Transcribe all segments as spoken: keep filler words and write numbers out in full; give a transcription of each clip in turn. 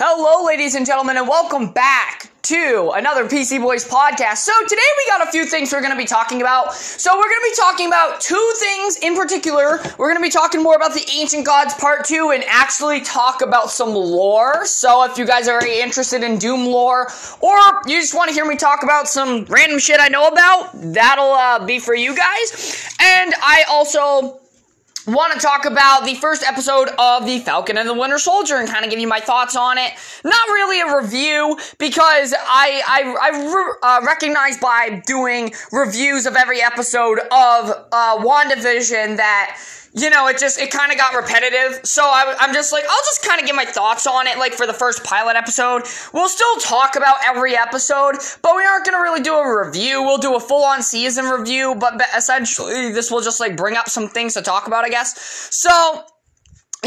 Hello, ladies and gentlemen, and welcome back to another P C Boys podcast. So today we got a few things we're going to be talking about. So we're going to be talking about two things in particular. We're going to be talking more about the Ancient Gods Part two and actually talk about some lore. So if you guys are interested in Doom lore, or you just want to hear me talk about some random shit I know about, that'll uh, be for you guys. And I also want to talk about the first episode of the Falcon and the Winter Soldier and kind of give you my thoughts on it. Not really a review, because I I, I re- uh, recognize by doing reviews of every episode of uh, WandaVision that, you know, it just, it kind of got repetitive. So I, I'm just like, I'll just kind of give my thoughts on it, like for the first pilot episode. We'll still talk about every episode, but we aren't going to really do a review. We'll do a full-on season review, but essentially this will just like bring up some things to talk about, I guess. So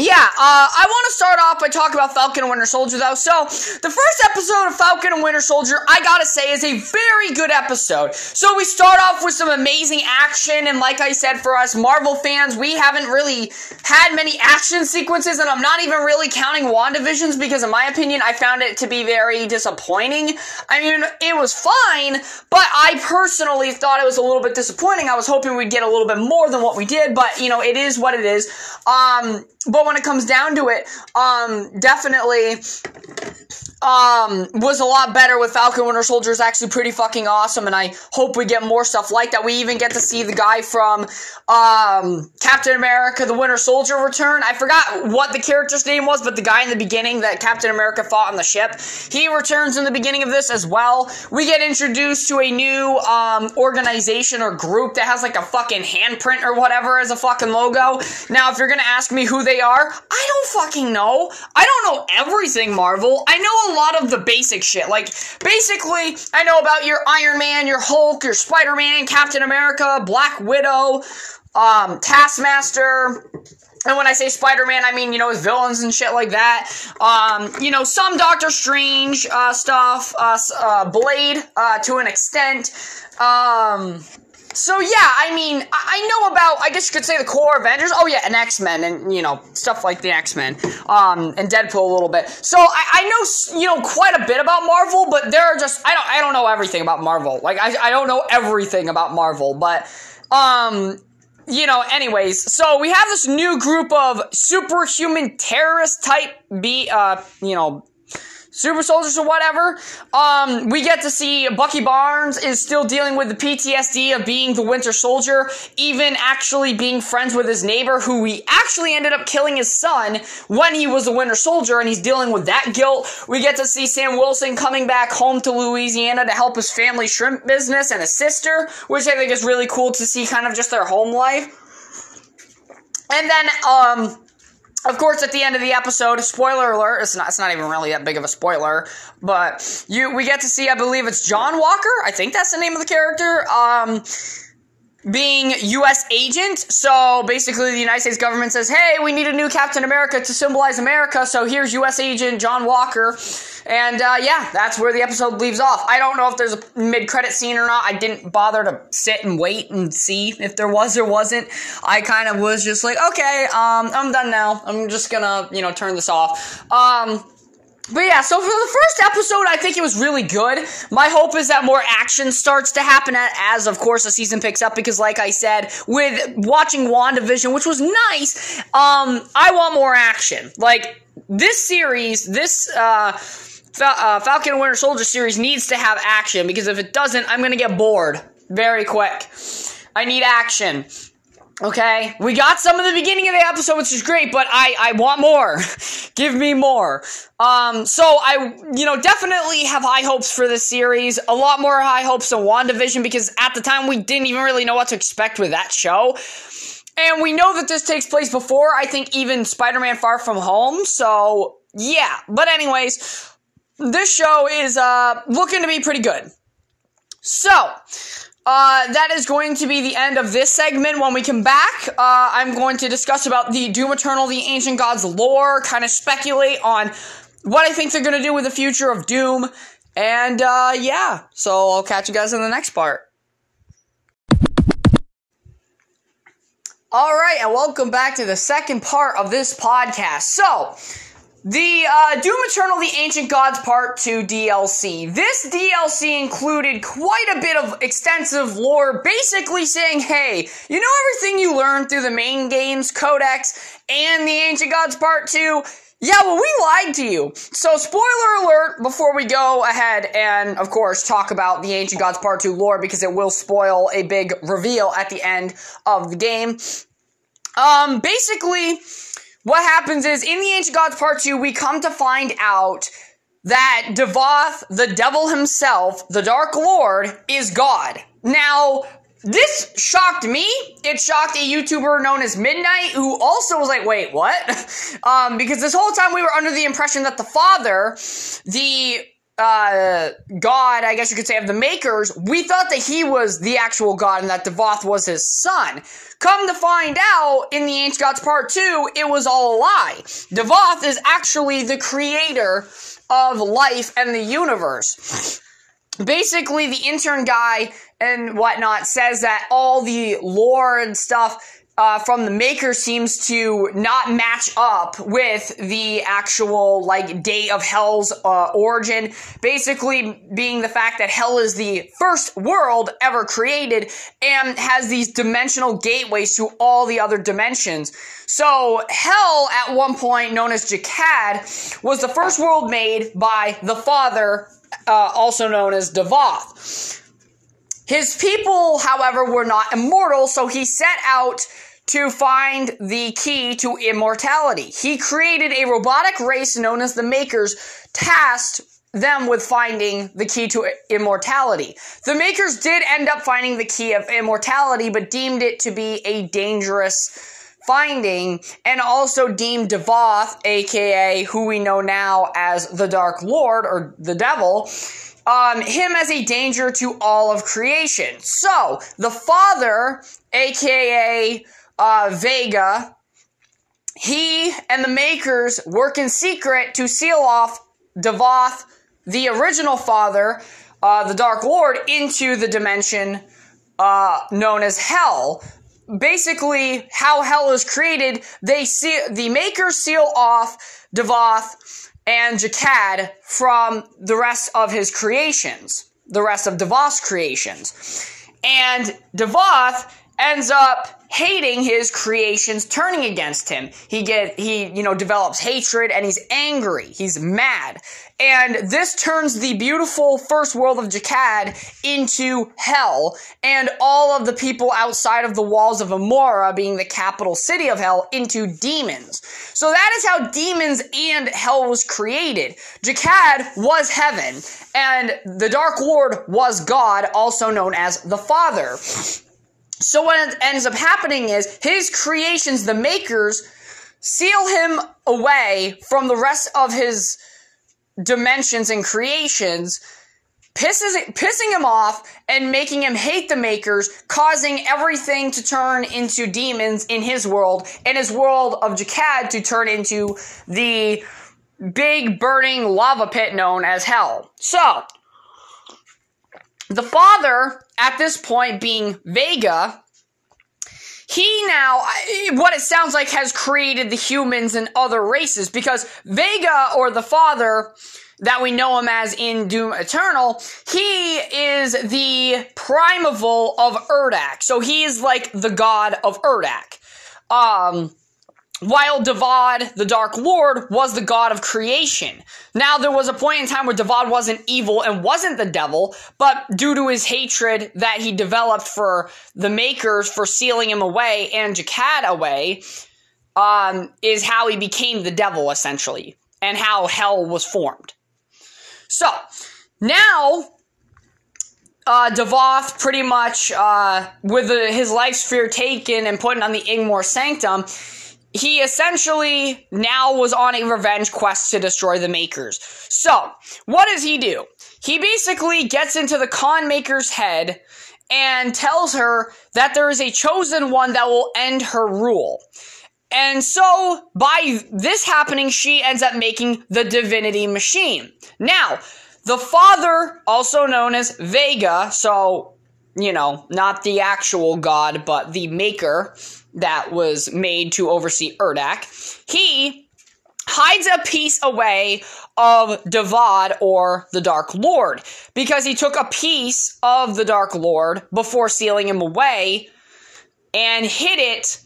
yeah, uh, I want to start off by talking about Falcon and Winter Soldier, though. So, the first episode of Falcon and Winter Soldier, I gotta say, is a very good episode. So, we start off with some amazing action, and like I said, for us Marvel fans, we haven't really had many action sequences, and I'm not even really counting WandaVisions, because in my opinion, I found it to be very disappointing. I mean, it was fine, but I personally thought it was a little bit disappointing. I was hoping we'd get a little bit more than what we did, but, you know, it is what it is. Um... But when it comes down to it, um, definitely, um, was a lot better with Falcon Winter Soldier. Is actually pretty fucking awesome, and I hope we get more stuff like that. We even get to see the guy from, um, Captain America: The Winter Soldier return. I forgot what the character's name was, but the guy in the beginning that Captain America fought on the ship, he returns in the beginning of this as well. We get introduced to a new, um, organization or group that has, like, a fucking handprint or whatever as a fucking logo. Now, if you're gonna ask me who they are, I don't fucking know. I don't know everything Marvel. I know a lot of the basic shit. Like, basically, I know about your Iron Man, your Hulk, your Spider-Man, Captain America, Black Widow, um, Taskmaster. And when I say Spider-Man, I mean, you know, his villains and shit like that. Um, you know, some Doctor Strange uh, stuff, uh, uh, Blade uh, to an extent. Um... So, yeah, I mean, I know about, I guess you could say the core Avengers. Oh, yeah, and X-Men and, you know, stuff like the X-Men. Um, and Deadpool a little bit. So, I, I know, you know, quite a bit about Marvel, but there are just, I don't I don't know everything about Marvel. Like, I, I don't know everything about Marvel, but, um... you know, anyways, so we have this new group of superhuman terrorist type B, uh, you know, super soldiers or whatever. Um, we get to see Bucky Barnes is still dealing with the P T S D of being the Winter Soldier, even actually being friends with his neighbor, who he actually ended up killing his son when he was the Winter Soldier, and he's dealing with that guilt. We get to see Sam Wilson coming back home to Louisiana to help his family shrimp business and his sister, which I think is really cool to see, kind of just their home life. And then, um... of course, at the end of the episode, spoiler alert, it's not, it's not even really that big of a spoiler, but you, we get to see, I believe it's John Walker, I think that's the name of the character, um, being U S agent. So basically the United States government says, hey, we need a new Captain America to symbolize America, so here's U S agent John Walker, and uh, yeah, that's where the episode leaves off. I don't know if there's a mid-credit scene or not. I didn't bother to sit and wait and see if there was or wasn't. I kind of was just like, okay, um, I'm done now. I'm just gonna, you know, turn this off. Um... But yeah, so for the first episode, I think it was really good. My hope is that more action starts to happen as, of course, the season picks up, because like I said, with watching WandaVision, which was nice, um, I want more action. Like, this series, this, uh... Fal- uh Falcon and Winter Soldier series needs to have action, because if it doesn't, I'm gonna get bored very quick. I need action. Okay, we got some of the beginning of the episode, which is great, but I, I want more. Give me more. Um, so I, you know, definitely have high hopes for this series. A lot more high hopes than WandaVision, because at the time we didn't even really know what to expect with that show. And we know that this takes place before, I think, even Spider-Man Far From Home, so yeah. But anyways, this show is, uh, looking to be pretty good. So Uh, that is going to be the end of this segment. When we come back, uh, I'm going to discuss about the Doom Eternal, the Ancient Gods lore, kind of speculate on what I think they're going to do with the future of Doom, and, uh, yeah, so I'll catch you guys in the next part. Alright, and welcome back to the second part of this podcast. So, The uh, Doom Eternal, the Ancient Gods Part two D L C. This D L C included quite a bit of extensive lore, basically saying, hey, you know everything you learned through the main games, Codex, and the Ancient Gods Part two? Yeah, well, we lied to you. So, spoiler alert before we go ahead and, of course, talk about the Ancient Gods Part two lore, because it will spoil a big reveal at the end of the game. Um, basically, what happens is, in the Ancient Gods Part two, we come to find out that Davoth, the devil himself, the Dark Lord, is God. Now, this shocked me. It shocked a YouTuber known as Midnight, who also was like, wait, what? Um, because this whole time we were under the impression that the father, the uh, god, I guess you could say, of the Makers, we thought that he was the actual god and that Davoth was his son. Come to find out, in the Ancient Gods Part two, it was all a lie. Davoth is actually the creator of life and the universe. Basically, the intern guy and whatnot says that all the lore and stuff uh, from the Maker seems to not match up with the actual, like, date of Hell's uh, origin. Basically being the fact that Hell is the first world ever created and has these dimensional gateways to all the other dimensions. So, Hell, at one point known as Jekkad, was the first world made by the father, uh, also known as Davoth. His people, however, were not immortal, so he set out to find the key to immortality. He created a robotic race known as the Makers, tasked them with finding the key to immortality. The Makers did end up finding the key of immortality, but deemed it to be a dangerous finding, and also deemed Davoth, aka who we know now as the Dark Lord, or the Devil, Um, him as a danger to all of creation. So, the father, aka uh, Vega, he and the Makers work in secret to seal off Davoth, the original father, uh, the Dark Lord, into the dimension uh, known as Hell. Basically, how Hell is created, they see the Makers seal off Davoth and Jekkad from the rest of his creations, the rest of Davoth's creations. And Davoth ends up hating his creations, turning against him. He get he you know develops hatred, and he's angry, he's mad. And this turns the beautiful first world of Jekkad into Hell, and all of the people outside of the walls of Immora, being the capital city of Hell, into demons. So that is how demons and Hell was created. Jekkad was heaven, and the Dark Lord was God, also known as the Father. So what ends up happening is, his creations, the Makers, seal him away from the rest of his dimensions and creations, pisses, pissing him off and making him hate the Makers, causing everything to turn into demons in his world, and his world of Jekkad to turn into the big burning lava pit known as Hell. So, the father, at this point being Vega, he now, what it sounds like, has created the humans and other races, because Vega, or the father that we know him as in Doom Eternal, he is the primeval of Urdak. So he is like the god of Urdak. Um, while Davoth, the Dark Lord, was the god of creation. Now, there was a point in time where Davoth wasn't evil and wasn't the devil, but due to his hatred that he developed for the Makers for sealing him away and Jekkad away, um, is how he became the devil, essentially, and how Hell was formed. So, now, Uh, Davoth pretty much, uh, with the, his life sphere taken and put on the Ingmore Sanctum, he essentially now was on a revenge quest to destroy the Makers. So, what does he do? He basically gets into the Khan Maker's head and tells her that there is a chosen one that will end her rule. And so, by this happening, she ends up making the Divinity Machine. Now, the father, also known as Vega, so, you know, not the actual god, but the Maker that was made to oversee Urdak, he hides a piece away of Davoth, or the Dark Lord, because he took a piece of the Dark Lord before sealing him away and hid it.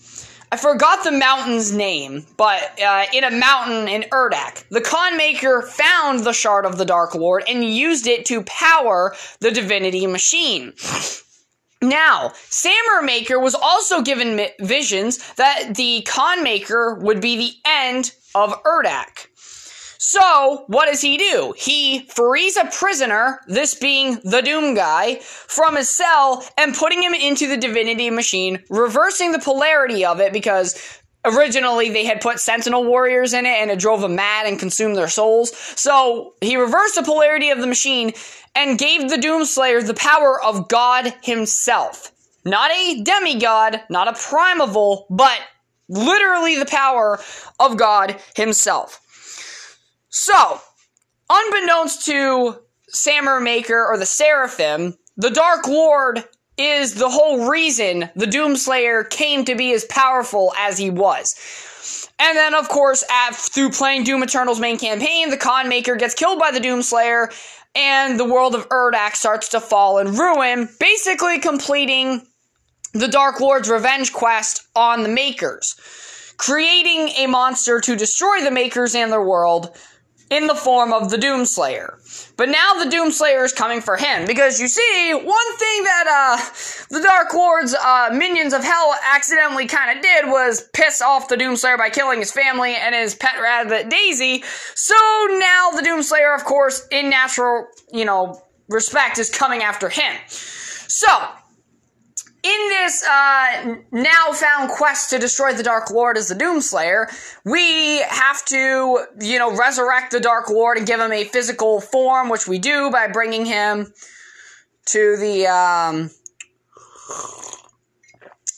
I forgot the mountain's name, but uh, in a mountain in Urdak. The Khan Maker found the shard of the Dark Lord and used it to power the divinity machine. Now, Samur Maker was also given mi- visions that the Khan Maker would be the end of Urdak. So, what does he do? He frees a prisoner, this being the Doom guy, from his cell and putting him into the divinity machine, reversing the polarity of it because originally they had put sentinel warriors in it and it drove them mad and consumed their souls. So, he reversed the polarity of the machine and gave the Doomslayer the power of God himself. Not a demigod, not a primeval, but literally the power of God himself. So, unbeknownst to Samur Maker or the Seraphim, the Dark Lord is the whole reason the Doomslayer came to be as powerful as he was. And then, of course, at, through playing Doom Eternal's main campaign, the Khan Maker gets killed by the Doomslayer, and the world of Urdak starts to fall in ruin, basically completing the Dark Lord's revenge quest on the Makers, creating a monster to destroy the Makers and their world in the form of the Doomslayer. But now the Doomslayer is coming for him, because you see, one thing that uh, the Dark Lord's uh, minions of hell accidentally kind of did was piss off the Doomslayer by killing his family and his pet rabbit Daisy. So now the Doomslayer, of course, in natural, you know, respect, is coming after him. So, in this uh, now-found quest to destroy the Dark Lord as the Doomslayer, we have to, you know, resurrect the Dark Lord and give him a physical form, which we do by bringing him to the, um,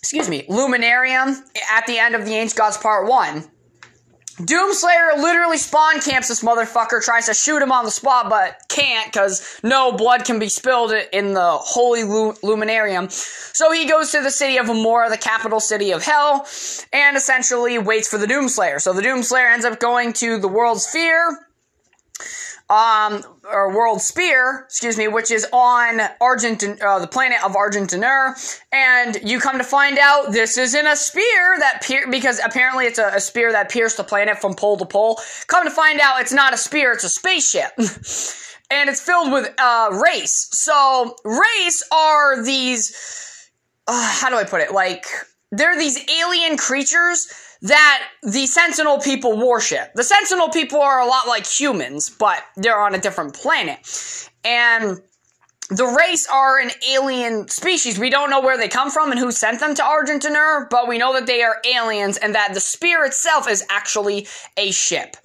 excuse me, Luminarium at the end of the Ancient Gods Part one. Doomslayer literally spawn camps this motherfucker, tries to shoot him on the spot, but can't, because no blood can be spilled in the holy Luminarium. So he goes to the city of Immora, the capital city of hell, and essentially waits for the Doomslayer. So the Doomslayer ends up going to the World Sphere, um, or World Spear, excuse me, which is on Argent, uh, the planet of Argent D'Nur, and you come to find out this isn't a spear that, pier- because apparently it's a, a spear that pierced the planet from pole to pole. Come to find out it's not a spear, it's a spaceship. And it's filled with, uh, race. So, race are these, uh, how do I put it, like, they're these alien creatures that the Sentinel people worship. The Sentinel people are a lot like humans, but they're on a different planet. And the race are an alien species. We don't know where they come from and who sent them to Argent D'Nur, but we know that they are aliens and that the spear itself is actually a ship.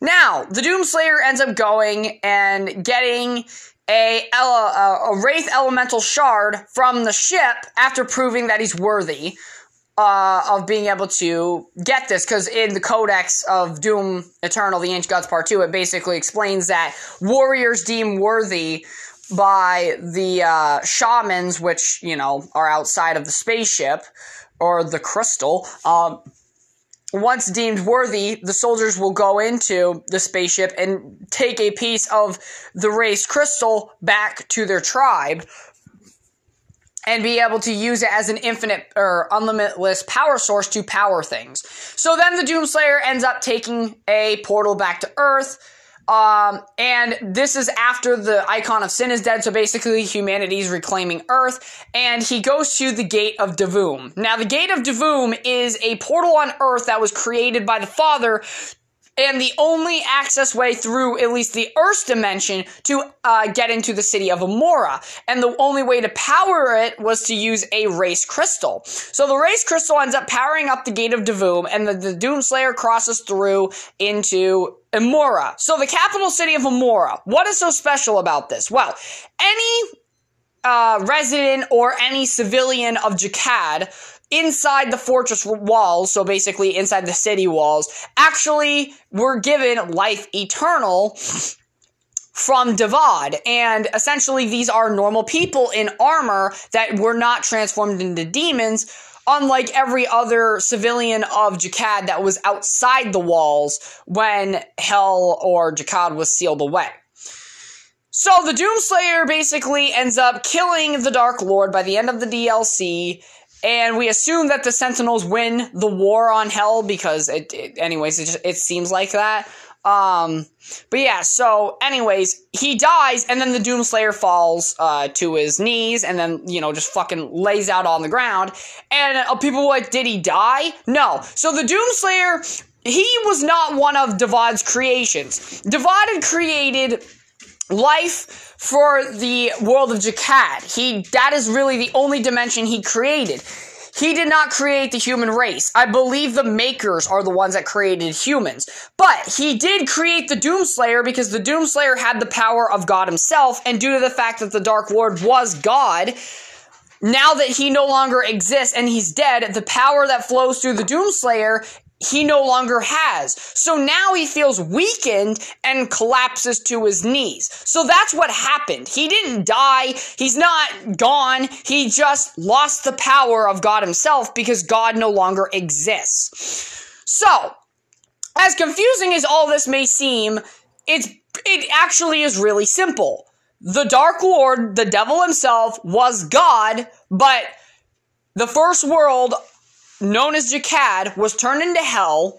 Now, the Doomslayer ends up going and getting a, ele- a Wraith elemental shard from the ship after proving that he's worthy Uh, of being able to get this, because in the Codex of Doom Eternal, the Ancient Gods Part two, it basically explains that warriors deemed worthy by the uh, shamans, which, you know, are outside of the spaceship, or the crystal, um, once deemed worthy, the soldiers will go into the spaceship and take a piece of the race crystal back to their tribe, and be able to use it as an infinite or unlimitless power source to power things. So then the Doomslayer ends up taking a portal back to Earth. Um, and this is after the Icon of Sin is dead, so basically humanity's reclaiming Earth, and he goes to the Gate of Divum. Now, the Gate of Divum is a portal on Earth that was created by the Father, and the only access way through at least the Earth's dimension to uh, get into the city of Immora. And the only way to power it was to use a race crystal. So the race crystal ends up powering up the Gate of Divum, and the, the Doomslayer crosses through into Immora. So the capital city of Immora. What is so special about this? Well, any uh, resident or any civilian of Jekkad inside the fortress walls, so basically inside the city walls, actually were given Life Eternal from Davoth, and essentially these are normal people in armor that were not transformed into demons, unlike every other civilian of Jekkad that was outside the walls when Hell or Jekkad was sealed away. So the Doomslayer basically ends up killing the Dark Lord by the end of the D L C, and we assume that the Sentinels win the war on Hell because, it, it anyways, it, just, it seems like that. Um, but yeah, so anyways, he dies, and then the Doomslayer falls, uh, to his knees, and then, you know, just fucking lays out on the ground, and uh, people were like, did he die? No. So the Doomslayer, he was not one of Davoth's creations. Davoth had created life for the world of Jekkad. He, that is really the only dimension he created. He did not create the human race. I believe the Makers are the ones that created humans. But he did create the Doomslayer because the Doomslayer had the power of God himself, and due to the fact that the Dark Lord was God, now that he no longer exists and he's dead, the power that flows through the Doomslayer he no longer has. So now he feels weakened and collapses to his knees. So that's what happened. He didn't die. He's not gone. He just lost the power of God himself because God no longer exists. So, as confusing as all this may seem, it's, it actually is really simple. The Dark Lord, the devil himself, was God, but the first world known as Jekkad was turned into Hell,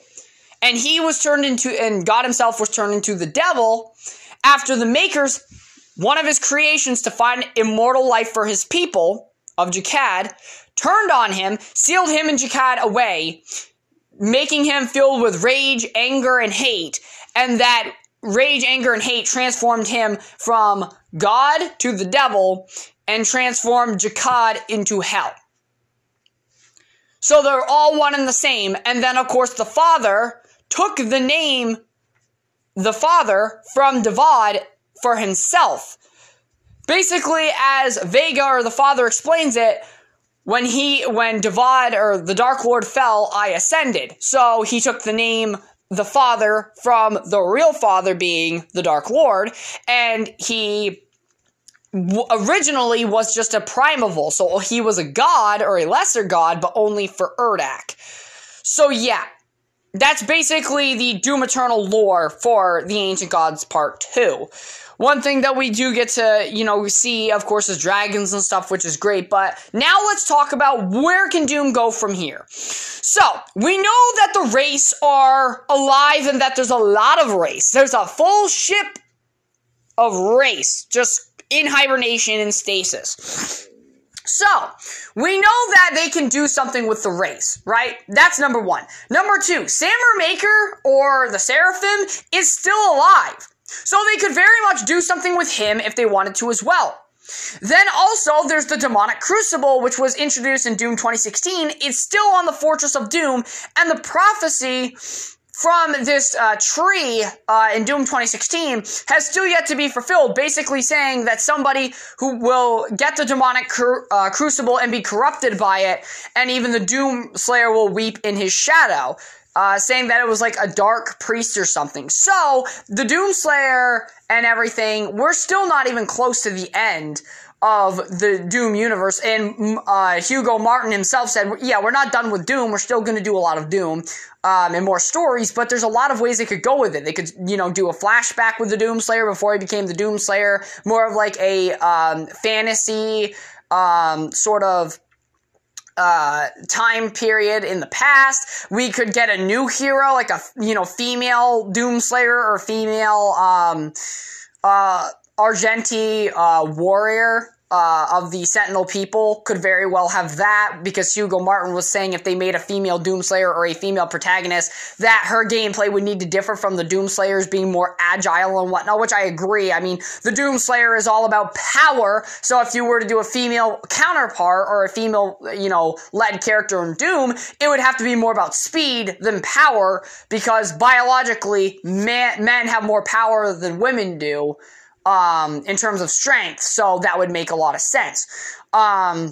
and he was turned into, and God himself was turned into the devil after the Makers, one of his creations to find immortal life for his people of Jekkad, turned on him, sealed him and Jekkad away, making him filled with rage, anger, and hate, and that rage, anger, and hate transformed him from God to the devil and transformed Jekkad into Hell. So they're all one and the same. And then, of course, the Father took the name, the Father, from Davoth for himself. Basically, as Vega, or the Father, explains it, when he, when Davoth, or the Dark Lord, fell, I ascended. So he took the name the Father from the real Father being the Dark Lord, and he originally was just a primeval, so he was a god, or a lesser god, but only for Urdak. So yeah, that's basically the Doom Eternal lore for the Ancient Gods Part two. One thing that we do get to, you know, see, of course, is dragons and stuff, which is great, but now let's talk about where can Doom go from here. So, we know that the Wraiths are alive and that there's a lot of Wraiths. There's a full ship of Wraiths, just in hibernation and stasis. So, we know that they can do something with the race, right? That's number one. Number two, Samur Maker, or the Seraphim, is still alive. So they could very much do something with him if they wanted to as well. Then also, there's the Demonic Crucible, which was introduced in Doom twenty sixteen. It's still on the Fortress of Doom, and the prophecy from this uh, tree uh, in Doom twenty sixteen has still yet to be fulfilled, basically saying that somebody who will get the demonic cru- uh, crucible and be corrupted by it, and even the Doom Slayer will weep in his shadow, uh, saying that it was like a dark priest or something. So, the Doom Slayer and everything, we're still not even close to the end of the Doom universe, and uh, Hugo Martin himself said, yeah, we're not done with Doom, we're still going to do a lot of Doom, um, and more stories, but there's a lot of ways they could go with it. They could, you know, do a flashback with the Doomslayer before he became the Doomslayer, more of like a um, fantasy um, sort of Uh, time period in the past. We could get a new hero, like a, you know, female Doomslayer or female um, uh, Argenti uh, warrior uh, of the Sentinel people. Could very well have that, because Hugo Martin was saying if they made a female Doomslayer or a female protagonist, that her gameplay would need to differ from the Doomslayers, being more agile and whatnot, which I agree. I mean, the Doomslayer is all about power, so if you were to do a female counterpart or a female, you know, led character in Doom, it would have to be more about speed than power, because biologically, man, men have more power than women do, um, in terms of strength, so that would make a lot of sense. Um,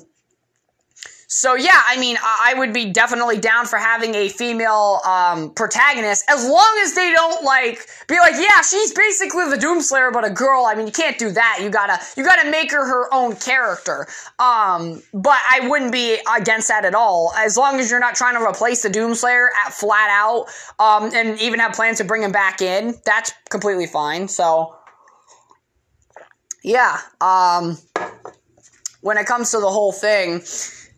So yeah, I mean, I would be definitely down for having a female um, protagonist, as long as they don't like be like, yeah, she's basically the Doomslayer but a girl. I mean, you can't do that. You gotta you gotta make her her own character. Um, but I wouldn't be against that at all, as long as you're not trying to replace the Doomslayer at flat out, um, and even have plans to bring him back in. That's completely fine. So yeah, um, when it comes to the whole thing,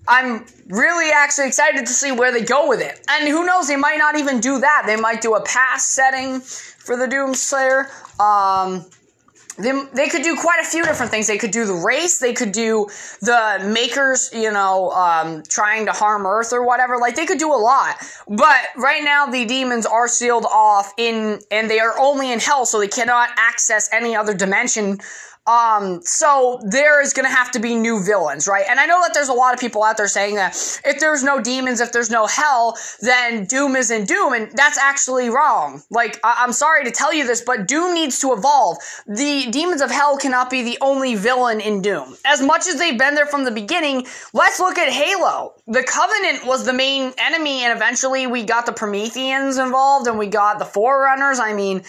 I'm really actually excited to see where they go with it. And who knows, they might not even do that. They might do a past setting for the Doomslayer. Um, they, they could do quite a few different things. They could do the race. They could do the Makers, you know, um, trying to harm Earth or whatever. Like, they could do a lot. But right now, the demons are sealed off in, and they are only in hell, so they cannot access any other dimension. Um, so there is gonna have to be new villains, right? And I know that there's a lot of people out there saying that if there's no demons, if there's no hell, then Doom isn't Doom, and that's actually wrong. Like, I- I'm sorry to tell you this, but Doom needs to evolve. The demons of hell cannot be the only villain in Doom. As much as they've been there from the beginning, let's look at Halo. The Covenant was the main enemy, and eventually we got the Prometheans involved, and we got the Forerunners, I mean,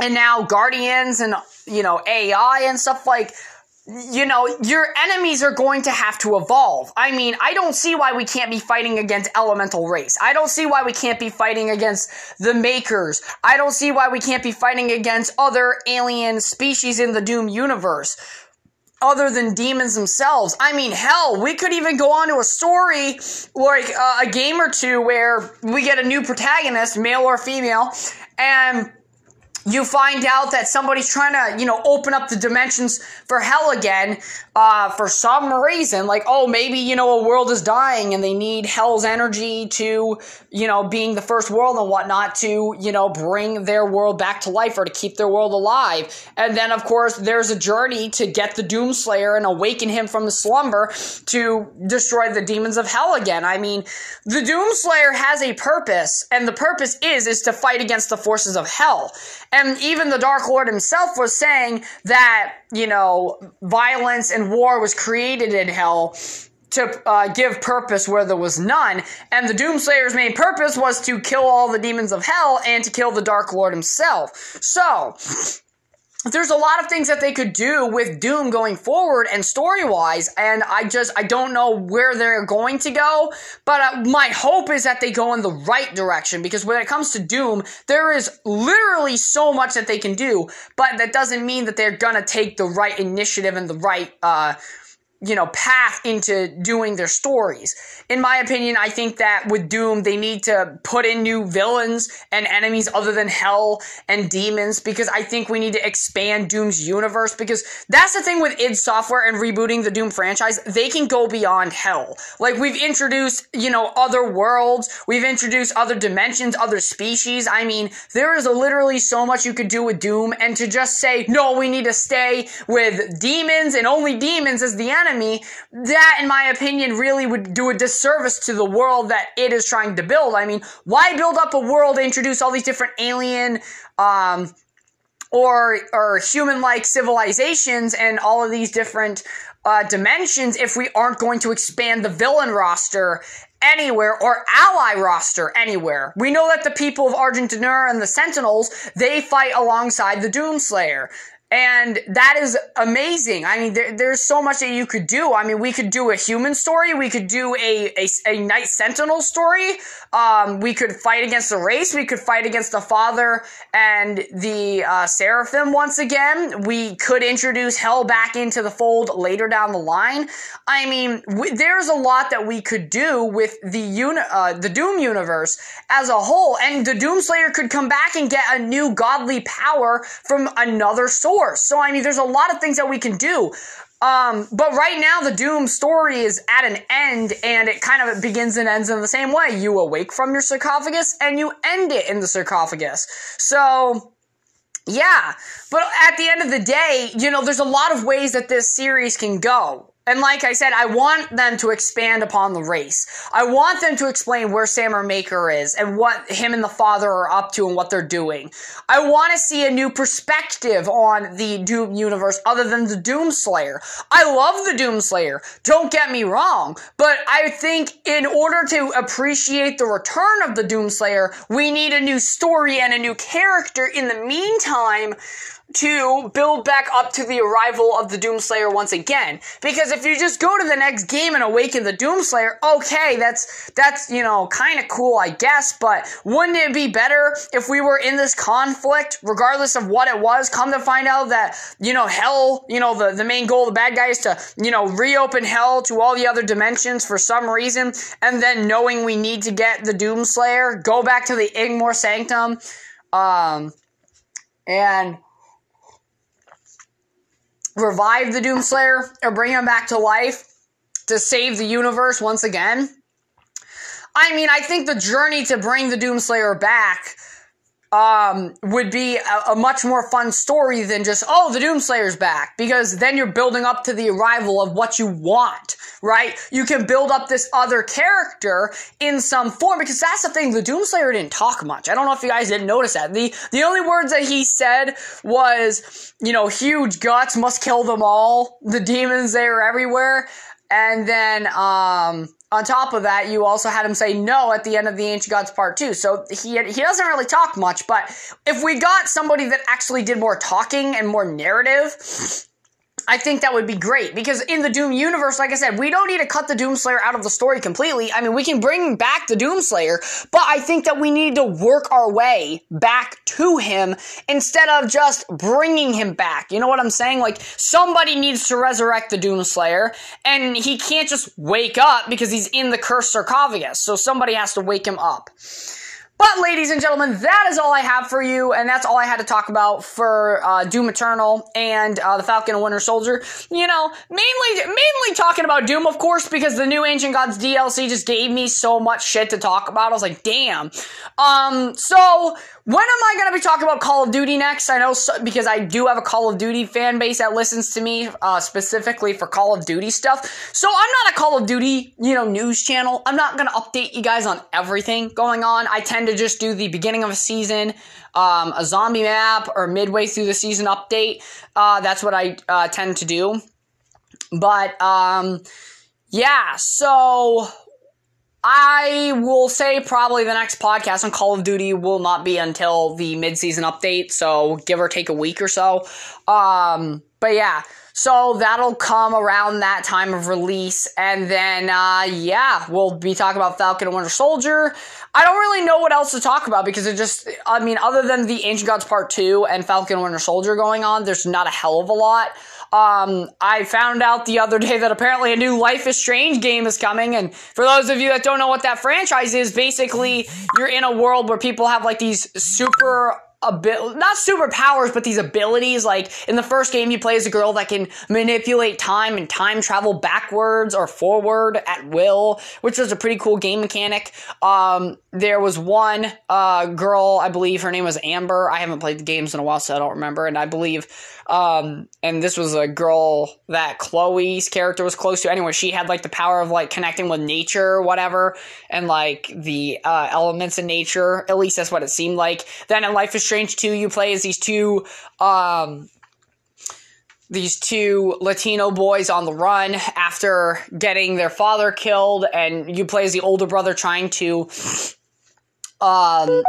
and now Guardians and, you know, A I and stuff like, you know, your enemies are going to have to evolve. I mean, I don't see why we can't be fighting against Elemental Race. I don't see why we can't be fighting against the Makers. I don't see why we can't be fighting against other alien species in the Doom universe, other than demons themselves. I mean, hell, we could even go on to a story, like uh, a game or two, where we get a new protagonist, male or female, and you find out that somebody's trying to, you know, open up the dimensions for hell again, uh, for some reason. Like, oh, maybe, you know, a world is dying and they need hell's energy to, you know, being the first world and whatnot to, you know, bring their world back to life or to keep their world alive. And then, of course, there's a journey to get the Doomslayer and awaken him from the slumber to destroy the demons of hell again. I mean, the Doomslayer has a purpose, and the purpose is, is to fight against the forces of hell. And even the Dark Lord himself was saying that, you know, violence and war was created in hell to uh, give purpose where there was none. And the Doomslayer's main purpose was to kill all the demons of hell and to kill the Dark Lord himself. So there's a lot of things that they could do with Doom going forward and story-wise, and I just, I don't know where they're going to go, but uh, my hope is that they go in the right direction, because when it comes to Doom, there is literally so much that they can do, but that doesn't mean that they're gonna take the right initiative and the right, uh, you know, path into doing their stories. In my opinion, I think that with Doom, they need to put in new villains and enemies other than hell and demons, because I think we need to expand Doom's universe, because that's the thing with id Software and rebooting the Doom franchise. They can go beyond hell. Like, we've introduced, you know, other worlds, we've introduced other dimensions, other species. I mean, there is literally so much you could do with Doom, and to just say, no, we need to stay with demons and only demons as the enemy, Enemy, that, in my opinion, really would do a disservice to the world that it is trying to build. I mean, why build up a world to introduce all these different alien um, or, or human-like civilizations and all of these different uh, dimensions if we aren't going to expand the villain roster anywhere or ally roster anywhere? We know that the people of Argent D'Nur and the Sentinels, they fight alongside the Doomslayer. And that is amazing. I mean, there, there's so much that you could do. I mean, we could do a human story. We could do a, a, a Night Sentinel story. Um, we could fight against the race. We could fight against the Father and the uh, Seraphim once again. We could introduce Hell back into the fold later down the line. I mean, we, there's a lot that we could do with the uni- uh, the Doom universe as a whole. And the Doomslayer could come back and get a new godly power from another source. So, I mean, there's a lot of things that we can do. Um, but right now, the Doom story is at an end, and it kind of begins and ends in the same way. You awake from your sarcophagus, and you end it in the sarcophagus. So, yeah. But at the end of the day, you know, there's a lot of ways that this series can go. And like I said, I want them to expand upon the race. I want them to explain where Samur Maker is and what him and the father are up to and what they're doing. I want to see a new perspective on the Doom universe other than the Doomslayer. I love the Doomslayer, don't get me wrong, but I think in order to appreciate the return of the Doomslayer, we need a new story and a new character in the meantime to build back up to the arrival of the Doomslayer once again. Because if you just go to the next game and awaken the Doomslayer, okay, that's, that's you know, kind of cool, I guess, but wouldn't it be better if we were in this conflict, regardless of what it was, come to find out that, you know, hell, you know, the, the main goal of the bad guy is to, you know, reopen hell to all the other dimensions for some reason, and then knowing we need to get the Doomslayer, go back to the Ingmore Sanctum, um, and revive the Doomslayer or bring him back to life to save the universe once again. I mean, I think the journey to bring the Doomslayer back um, would be a, a much more fun story than just, oh, the Doomslayer's back, because then you're building up to the arrival of what you want, right? You can build up this other character in some form, because that's the thing, the Doomslayer didn't talk much. I don't know if you guys didn't notice that. The, the only words that he said was, you know, huge guts, must kill them all, the demons, they are everywhere, and then, um... on top of that, you also had him say no at the end of the Ancient Gods Part two. So he he doesn't really talk much, but if we got somebody that actually did more talking and more narrative, I think that would be great. Because in the Doom universe, like I said, we don't need to cut the Doomslayer out of the story completely. I mean, we can bring back the Doomslayer, but I think that we need to work our way back to him instead of just bringing him back. You know what I'm saying? Like, somebody needs to resurrect the Doomslayer, and he can't just wake up because he's in the cursed sarcophagus. So somebody has to wake him up. But, ladies and gentlemen, that is all I have for you, and that's all I had to talk about for uh, Doom Eternal and uh, the Falcon and Winter Soldier. You know, mainly mainly talking about Doom, of course, because the new Ancient Gods D L C just gave me so much shit to talk about. I was like, damn. Um, so, when am I going to be talking about Call of Duty next? I know, so, because I do have a Call of Duty fan base that listens to me uh, specifically for Call of Duty stuff. So, I'm not a Call of Duty, you know, news channel. I'm not going to update you guys on everything going on. I tend to just do the beginning of a season, um, a zombie map, or midway through the season update. Uh, that's what I uh, tend to do. But, um, yeah, so I will say probably the next podcast on Call of Duty will not be until the mid-season update, so give or take a week or so. Um, but yeah, so that'll come around that time of release, and then, uh, yeah, we'll be talking about Falcon and Winter Soldier. I don't really know what else to talk about, because it just, I mean, other than the Ancient Gods Part two and Falcon and Winter Soldier going on, there's not a hell of a lot. Um, I found out the other day that apparently a new Life is Strange game is coming, and for those of you that don't know what that franchise is, basically, you're in a world where people have, like, these super Abil- not superpowers, but these abilities. Like, in the first game, you play as a girl that can manipulate time and time travel backwards or forward at will, which was a pretty cool game mechanic. Um, there was one uh, girl, I believe her name was Amber. I haven't played the games in a while, so I don't remember. And I believe, um, and this was a girl that Chloe's character was close to. Anyway, she had, like, the power of, like, connecting with nature or whatever, and, like, the uh, elements in nature. At least that's what it seemed like. Then in Life is Strange two, you play as these two, um, these two Latino boys on the run after getting their father killed, and you play as the older brother trying to, um,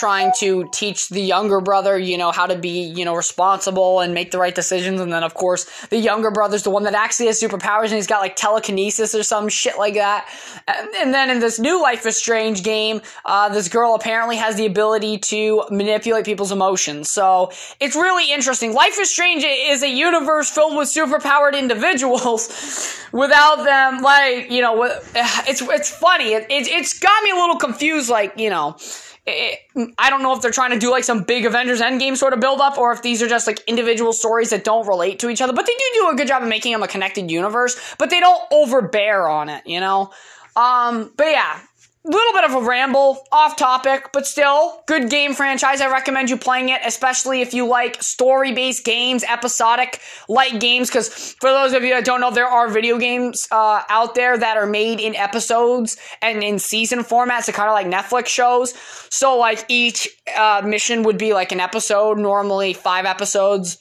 trying to teach the younger brother, you know, how to be, you know, responsible and make the right decisions. And then, of course, the younger brother's the one that actually has superpowers, and he's got, like, telekinesis or some shit like that. And, and then in this new Life is Strange game, uh, this girl apparently has the ability to manipulate people's emotions. So it's really interesting. Life is Strange is a universe filled with superpowered individuals without them, like, you know, it's, it's funny. It, it, it's got me a little confused, like, you know, It, I don't know if they're trying to do, like, some big Avengers Endgame sort of build-up, or if these are just, like, individual stories that don't relate to each other, but they do do a good job of making them a connected universe, but they don't overbear on it, you know? Um, but yeah, little bit of of a ramble, off topic, but still, good game franchise. I recommend you playing it, especially if you like story-based games, episodic-like games, because for those of you that don't know, there are video games uh, out there that are made in episodes and in season formats, so kind of like Netflix shows. So, like, each uh, mission would be like an episode, normally five episodes.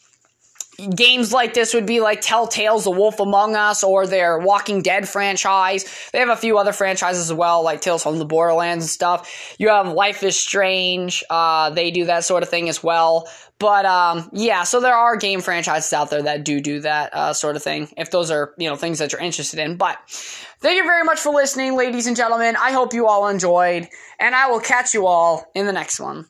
Games like this would be like Telltale's The Wolf Among Us or their Walking Dead franchise. They have a few other franchises as well, like Tales from the Borderlands and stuff. You have Life is Strange. Uh, they do that sort of thing as well. But, um, yeah, so there are game franchises out there that do do that uh, sort of thing, if those are, you know, things that you're interested in. But thank you very much for listening, ladies and gentlemen. I hope you all enjoyed, and I will catch you all in the next one.